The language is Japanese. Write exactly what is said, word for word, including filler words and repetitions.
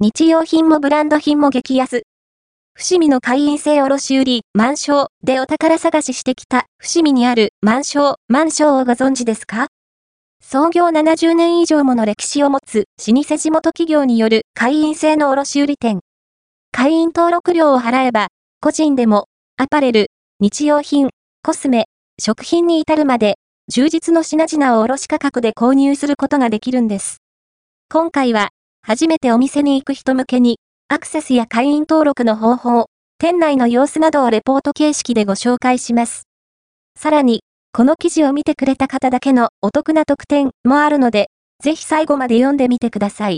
日用品もブランド品も激安。伏見の会員制卸売、万象でお宝探ししてきた伏見にある万象、万象をご存知ですか？創業ななじゅうねん以上もの歴史を持つ老舗地元企業による会員制の卸売店。会員登録料を払えば、個人でもアパレル、日用品、コスメ、食品に至るまで充実の品々を卸価格で購入することができるんです。今回は初めてお店に行く人向けにアクセスや会員登録の方法、店内の様子などをレポート形式でご紹介します。さらに、この記事を見てくれた方だけのお得な特典もあるので、ぜひ最後まで読んでみてください。